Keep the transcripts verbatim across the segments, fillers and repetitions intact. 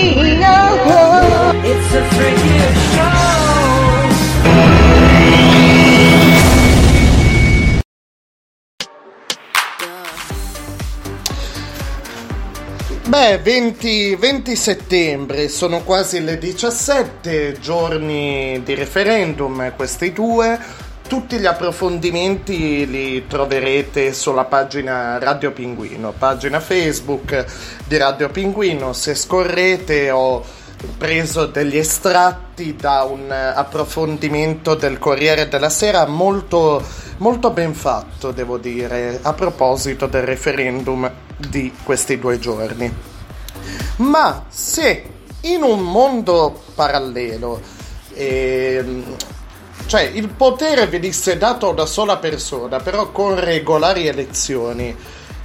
Pinguino. It's a freaking show. Beh, venti, venti settembre, sono quasi le diciassette, giorni di referendum questi due. Tutti gli approfondimenti li troverete sulla pagina Radio Pinguino, pagina Facebook di Radio Pinguino. Se scorrete ho preso degli estratti da un approfondimento del Corriere della Sera molto, molto ben fatto, devo dire, a proposito del referendum di questi due giorni. Ma se in un mondo parallelo... Ehm, Cioè, il potere venisse dato a una sola persona, però con regolari elezioni,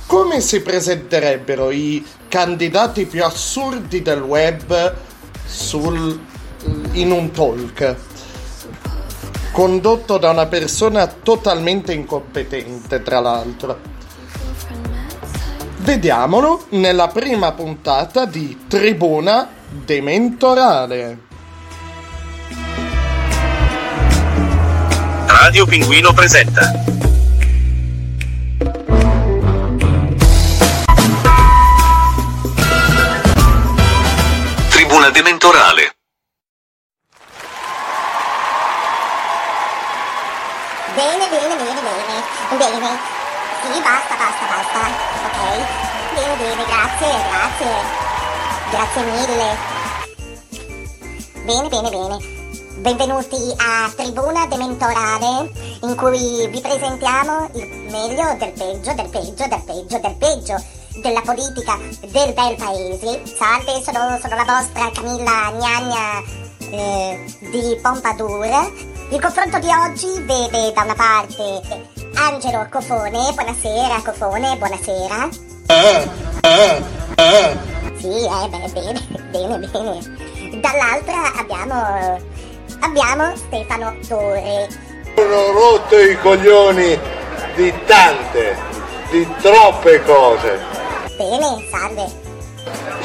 come si presenterebbero i candidati più assurdi del web sul, in un talk condotto da una persona totalmente incompetente, tra l'altro? Vediamolo nella prima puntata di Tribuna Dementorale. Radio Pinguino presenta Tribuna Dementorale. Bene, bene, bene, bene, bene. Sì, basta, basta, basta. Ok. Bene, bene, grazie, grazie. Grazie mille. Bene, bene, bene. Benvenuti a Tribuna Dementorale, in cui vi presentiamo il meglio del peggio, del peggio, del peggio, del peggio della politica del bel paese. Salve, sono, sono la vostra Camilla Gnagna eh, di Pompadour. Il confronto di oggi vede da una parte Angelo Cofone. Buonasera Cofone, buonasera. Eh, eh, eh. Sì, eh, beh, bene, bene, bene. Dall'altra abbiamo... Abbiamo Stefano Torre. Sono rotto i coglioni di tante, di troppe cose. Bene, salve.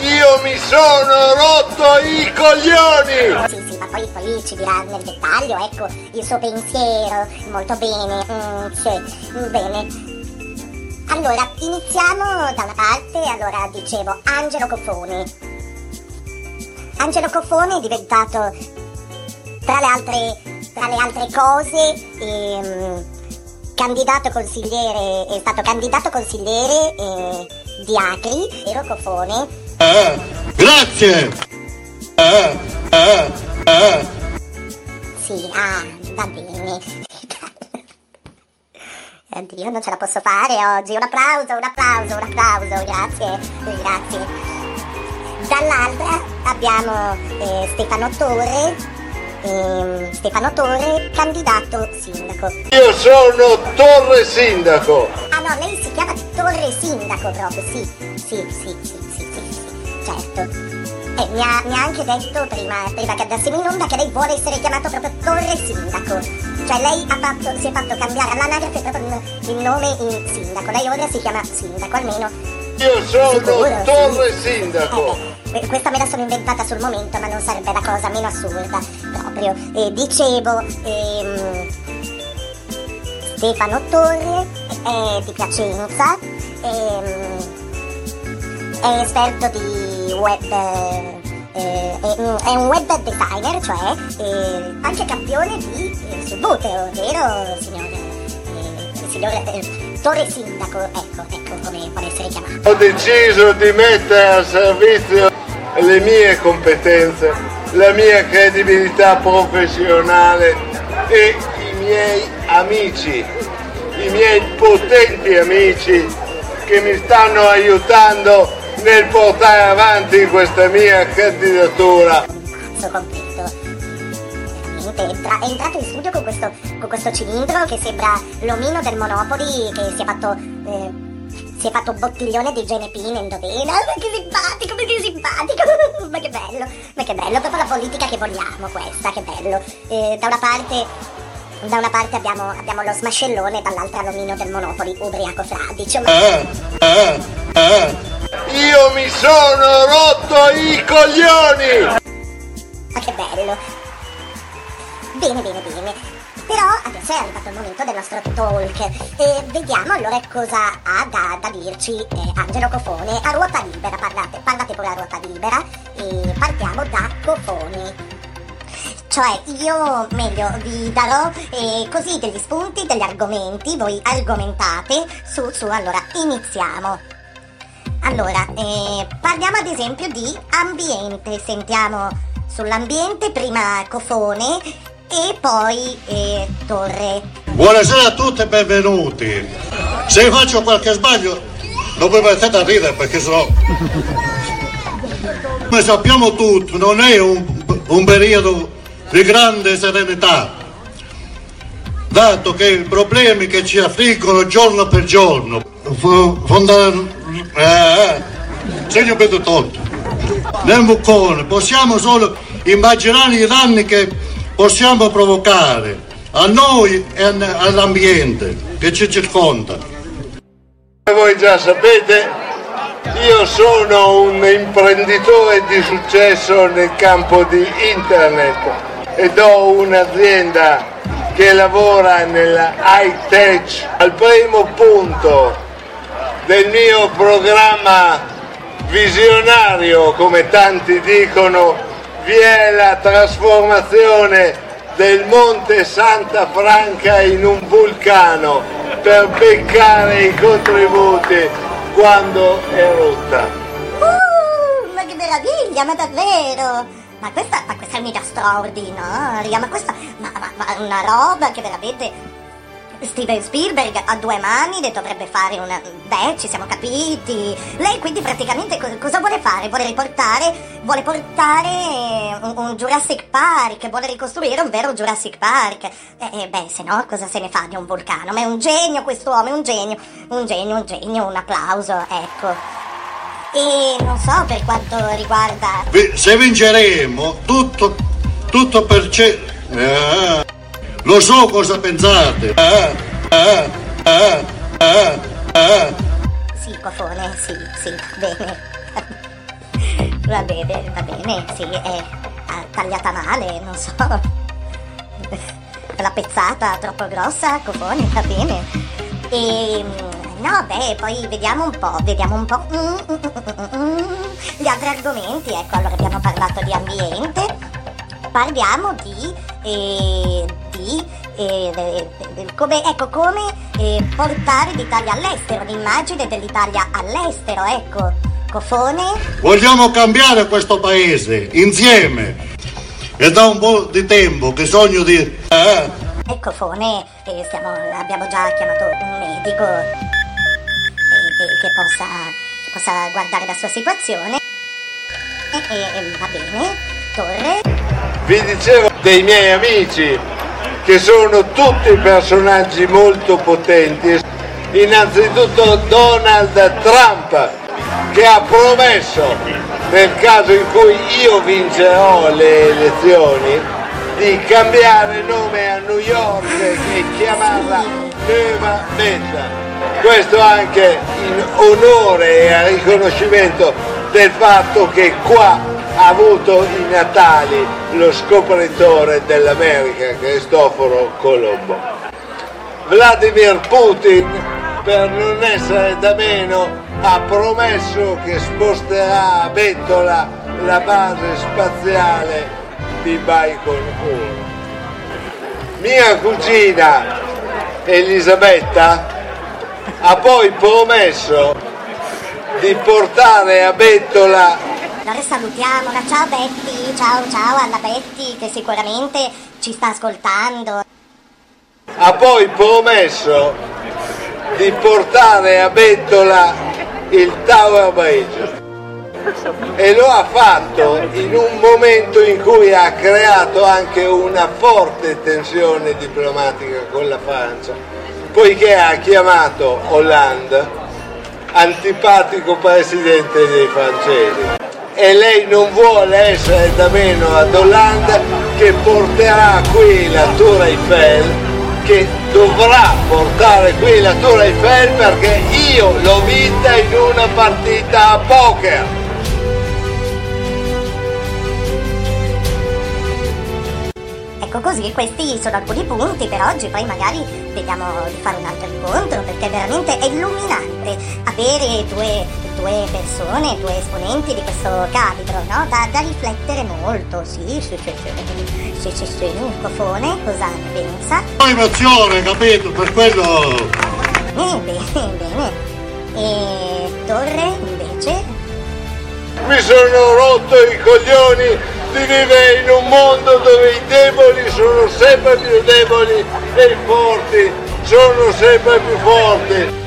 Io mi sono rotto i coglioni! Sì, sì, ma poi, poi ci dirà nel dettaglio, ecco, il suo pensiero. Molto bene, mm, sì, bene. Allora, iniziamo dalla parte, allora, dicevo, Angelo Cofone. Angelo Cofone è diventato... Tra le altre, tra le altre cose, ehm, candidato consigliere, è stato candidato consigliere eh, di Acri, Ero Cofone. Eh, grazie! Eh, eh, eh. Sì, ah, va bene. Oddio, non ce la posso fare oggi. Un applauso, un applauso, un applauso, grazie, grazie. Dall'altra abbiamo eh, Stefano Torre. Ehm, Stefano Torre, candidato sindaco. Io sono Torre Sindaco. Ah no, lei si chiama Torre Sindaco proprio, sì, sì, sì, sì, sì, sì, sì. Certo. Eh, mi, ha, mi ha anche detto prima, prima che andassimo in onda che lei vuole essere chiamato proprio Torre Sindaco. Cioè lei ha fatto, si è fatto cambiare all'anagrafe proprio il nome in sindaco. Lei ora si chiama sindaco almeno. Io sono sicuro, Torre sì. Sindaco. Eh, Questa me la sono inventata sul momento, ma non sarebbe la cosa meno assurda proprio. E dicevo, ehm, Stefano Torre è di Piacenza, ehm, è esperto di web, eh, è, è un web designer, cioè eh, anche campione di eh, subbuteo, vero signore? Eh, signore eh, Torre Sindaco, ecco, ecco come può essere chiamato. Ho deciso di mettere al servizio le mie competenze, la mia credibilità professionale e i miei amici, i miei potenti amici che mi stanno aiutando nel portare avanti questa mia candidatura. Sono contento. È entrato in studio con questo, con questo cilindro che sembra l'omino del Monopoli che si è fatto eh, si è fatto bottiglione di genepine in dovena. Ma che simpatico, ma che simpatico, ma che bello, ma che bello, proprio la politica che vogliamo questa, che bello. Eh, da una parte, da una parte abbiamo, abbiamo lo smascellone, dall'altra l'omino del Monopoli ubriaco fradicio. Ma... Eh, eh, eh. Io mi sono rotto i coglioni! Ah, che bello! Bene, bene, bene. Però adesso è arrivato il momento del nostro talk. E vediamo allora cosa ha da, da dirci eh, Angelo Cofone. A ruota libera, parlate, parlate pure a ruota libera. E partiamo da Cofone. Cioè io, meglio, vi darò eh, così degli spunti, degli argomenti, voi argomentate, su, su, allora, iniziamo. Allora, eh, parliamo ad esempio di ambiente, sentiamo sull'ambiente prima Cofone e poi eh, Torre. Buonasera a tutti e benvenuti. Se faccio qualche sbaglio non mi mettete a ridere perché sennò... Come sappiamo tutti, non è un, un periodo... di grande serenità, dato che i problemi che ci affliggono giorno per giorno f- fondano eh, segno per tutto nel bucone, possiamo solo immaginare i danni che possiamo provocare a noi e all'ambiente che ci circonda. Voi già sapete, io sono un imprenditore di successo nel campo di internet ed ho un'azienda che lavora nella high tech. Al primo punto del mio programma visionario, come tanti dicono, vi è la trasformazione del Monte Santa Franca in un vulcano per beccare i contributi quando erutta. Uh, ma che meraviglia, ma davvero! Ma questa, ma questa è un'idea straordinaria, ma questa, ma, ma, ma una roba che veramente Steven Spielberg a due mani detto dovrebbe fare una, beh, ci siamo capiti. Lei quindi praticamente co- cosa vuole fare? Vuole riportare, vuole portare un, un Jurassic Park, vuole ricostruire un vero Jurassic Park. Eh, eh, beh, se no cosa se ne fa di un vulcano? Ma è un genio quest'uomo, è un genio, un genio, un genio, un applauso, ecco. E non so per quanto riguarda... Se vinceremo, tutto, tutto per... Ce... Ah, lo so cosa pensate. Ah, ah, ah, ah, ah. Sì, Cofone, sì, sì, bene. Va bene, va bene, sì, è tagliata male, non so. La pezzata troppo grossa, Cofone, va bene. E... No, beh, poi vediamo un po', vediamo un po' mm, mm, mm, mm, gli altri argomenti, ecco, allora abbiamo parlato di ambiente, parliamo di, eh, di eh, come, ecco, come eh, portare l'Italia all'estero, l'immagine dell'Italia all'estero, ecco, Cofone. Vogliamo cambiare questo paese, insieme, è da un po' di tempo che sogno di... Eh. E Cofone, eh, siamo, abbiamo già chiamato un medico... Che possa, che possa guardare la sua situazione e, e, e va bene. Torre, vi dicevo dei miei amici che sono tutti personaggi molto potenti, innanzitutto Donald Trump, che ha promesso, nel caso in cui io vincerò le elezioni, di cambiare nome a New York e chiamarla Eva Mendes. Questo anche in onore e a riconoscimento del fatto che qua ha avuto i natali lo scopritore dell'America, Cristoforo Colombo. Vladimir Putin, per non essere da meno, ha promesso che sposterà a Bettola la base spaziale di Baikonur. Mia cugina Elisabetta ha poi promesso di portare a Bettola... Allora salutiamola, ciao Betty, ciao ciao alla Betty che sicuramente ci sta ascoltando. Ha poi promesso di portare a Bettola il Tower Bridge e lo ha fatto in un momento in cui ha creato anche una forte tensione diplomatica con la Francia, poiché ha chiamato Hollande antipatico presidente dei francesi, e lei non vuole essere da meno ad Hollande, che porterà qui la Tour Eiffel, che dovrà portare qui la Tour Eiffel perché io l'ho vinta in una partita a poker. Ecco, così questi sono alcuni punti per oggi, poi magari vediamo di fare un altro incontro perché veramente è illuminante avere due, due persone, due esponenti di questo calibro, no? Da, da riflettere molto, sì, sì, sì, sì, sì, sì, sì. Cofone, cosa ne pensa? Emozione, capito, per quello... Eh, bene, bene. E Torre, invece? Mi sono rotto i coglioni di vivere in un mondo dove i deboli sono sempre più deboli e i forti sono sempre più forti.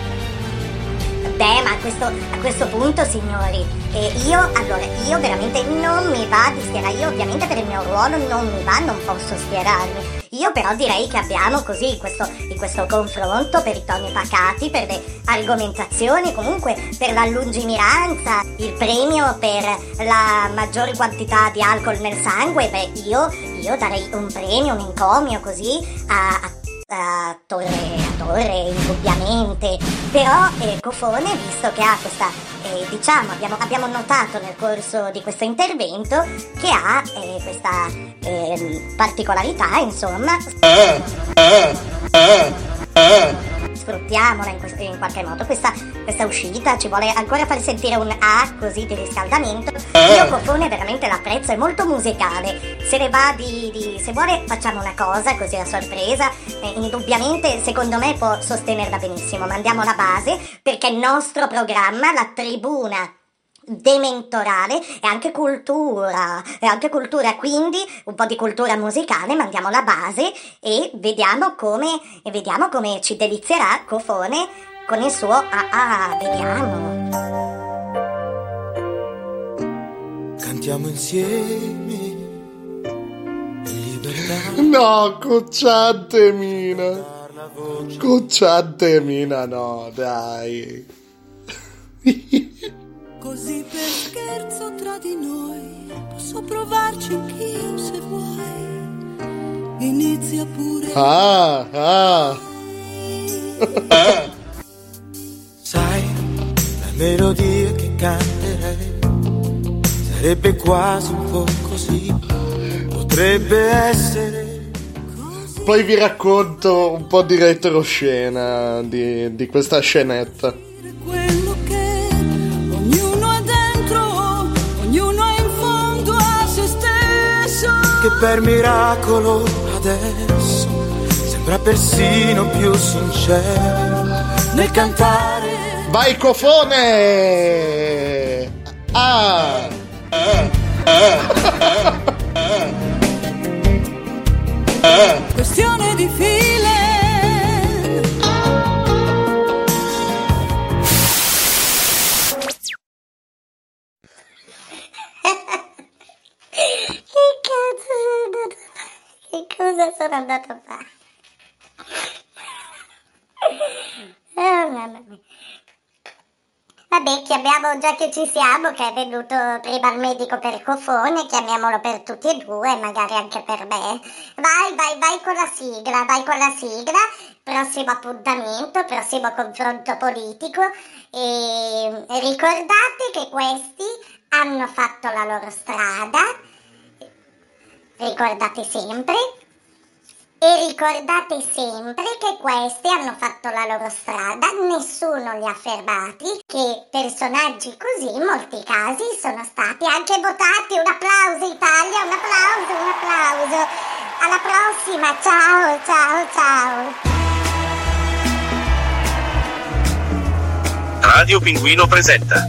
Beh, ma a questo, a questo punto, signori, eh, io allora io veramente non mi va di schierare, io ovviamente per il mio ruolo non mi va, non posso schierarmi. Io però direi che abbiamo così in questo, in questo confronto per i toni pacati, per le argomentazioni, comunque per la lungimiranza, il premio per la maggiore quantità di alcol nel sangue. Beh, io, io darei un premio, un encomio così a, a A Torre, a Torre indubbiamente, però eh, Cofone, visto che ha questa, eh, diciamo, abbiamo, abbiamo notato nel corso di questo intervento che ha eh, questa eh, particolarità, insomma, eh, eh, eh, eh. sfruttiamola in, questo, in qualche modo, questa, questa uscita ci vuole ancora far sentire un A così di riscaldamento. eh. Io Cofone veramente l'apprezzo, è molto musicale, se ne va di, di se vuole facciamo una cosa così a sorpresa. Eh, indubbiamente secondo me può sostenerla benissimo, mandiamo la base perché il nostro programma, la Tribuna Dementorale, è anche cultura, è anche cultura, quindi un po' di cultura musicale, mandiamo la base e vediamo come, e vediamo come ci delizierà Cofone con il suo ah ah, vediamo. Cantiamo insieme. No, cocciante mina. Cocciante mina, no, dai. Così per scherzo tra di noi, posso provarci anch'io se vuoi. Inizia pure. Ah, ah. Sai, la melodia che canterei sarebbe quasi un po' così. Potrebbe essere. Poi vi racconto un po' di retroscena di, di questa scenetta. Quello che ognuno ha dentro, ognuno è in fondo a se stesso. Che per miracolo adesso sembra persino più sincero nel cantare. Vai Cofone! Ah! Eh, eh, eh. Questione di file. Che cazzo sono andato a fare? Che cosa sono andato a fare? Oh, mamma mia. Vabbè, chiamiamo, già che ci siamo, che è venuto prima il medico per Cofone, chiamiamolo per tutti e due, magari anche per me. Vai, vai, vai con la sigla, vai con la sigla. Prossimo appuntamento, prossimo confronto politico. E ricordate che questi hanno fatto la loro strada. Ricordate sempre. E ricordate sempre che questi hanno fatto la loro strada, nessuno li ha fermati, che personaggi così in molti casi sono stati anche votati. Un applauso Italia, un applauso, un applauso. Alla prossima, ciao, ciao, ciao. Radio Pinguino presenta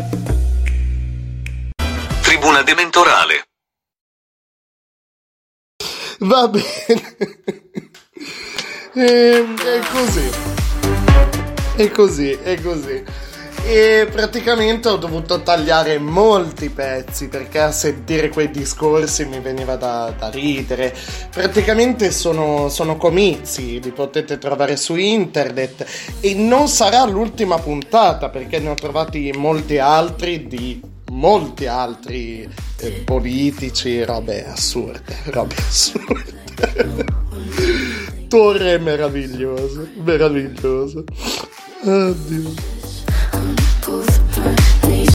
Tribuna Dementorale. Va bene. E, è così. È così, è così. E praticamente ho dovuto tagliare molti pezzi perché a sentire quei discorsi mi veniva da, da ridere. Praticamente sono, sono comizi, li potete trovare su internet. E non sarà l'ultima puntata perché ne ho trovati molti altri di... molti altri eh, politici, robe assurde, robe assurde. Torre è meraviglioso, meraviglioso. Oddio.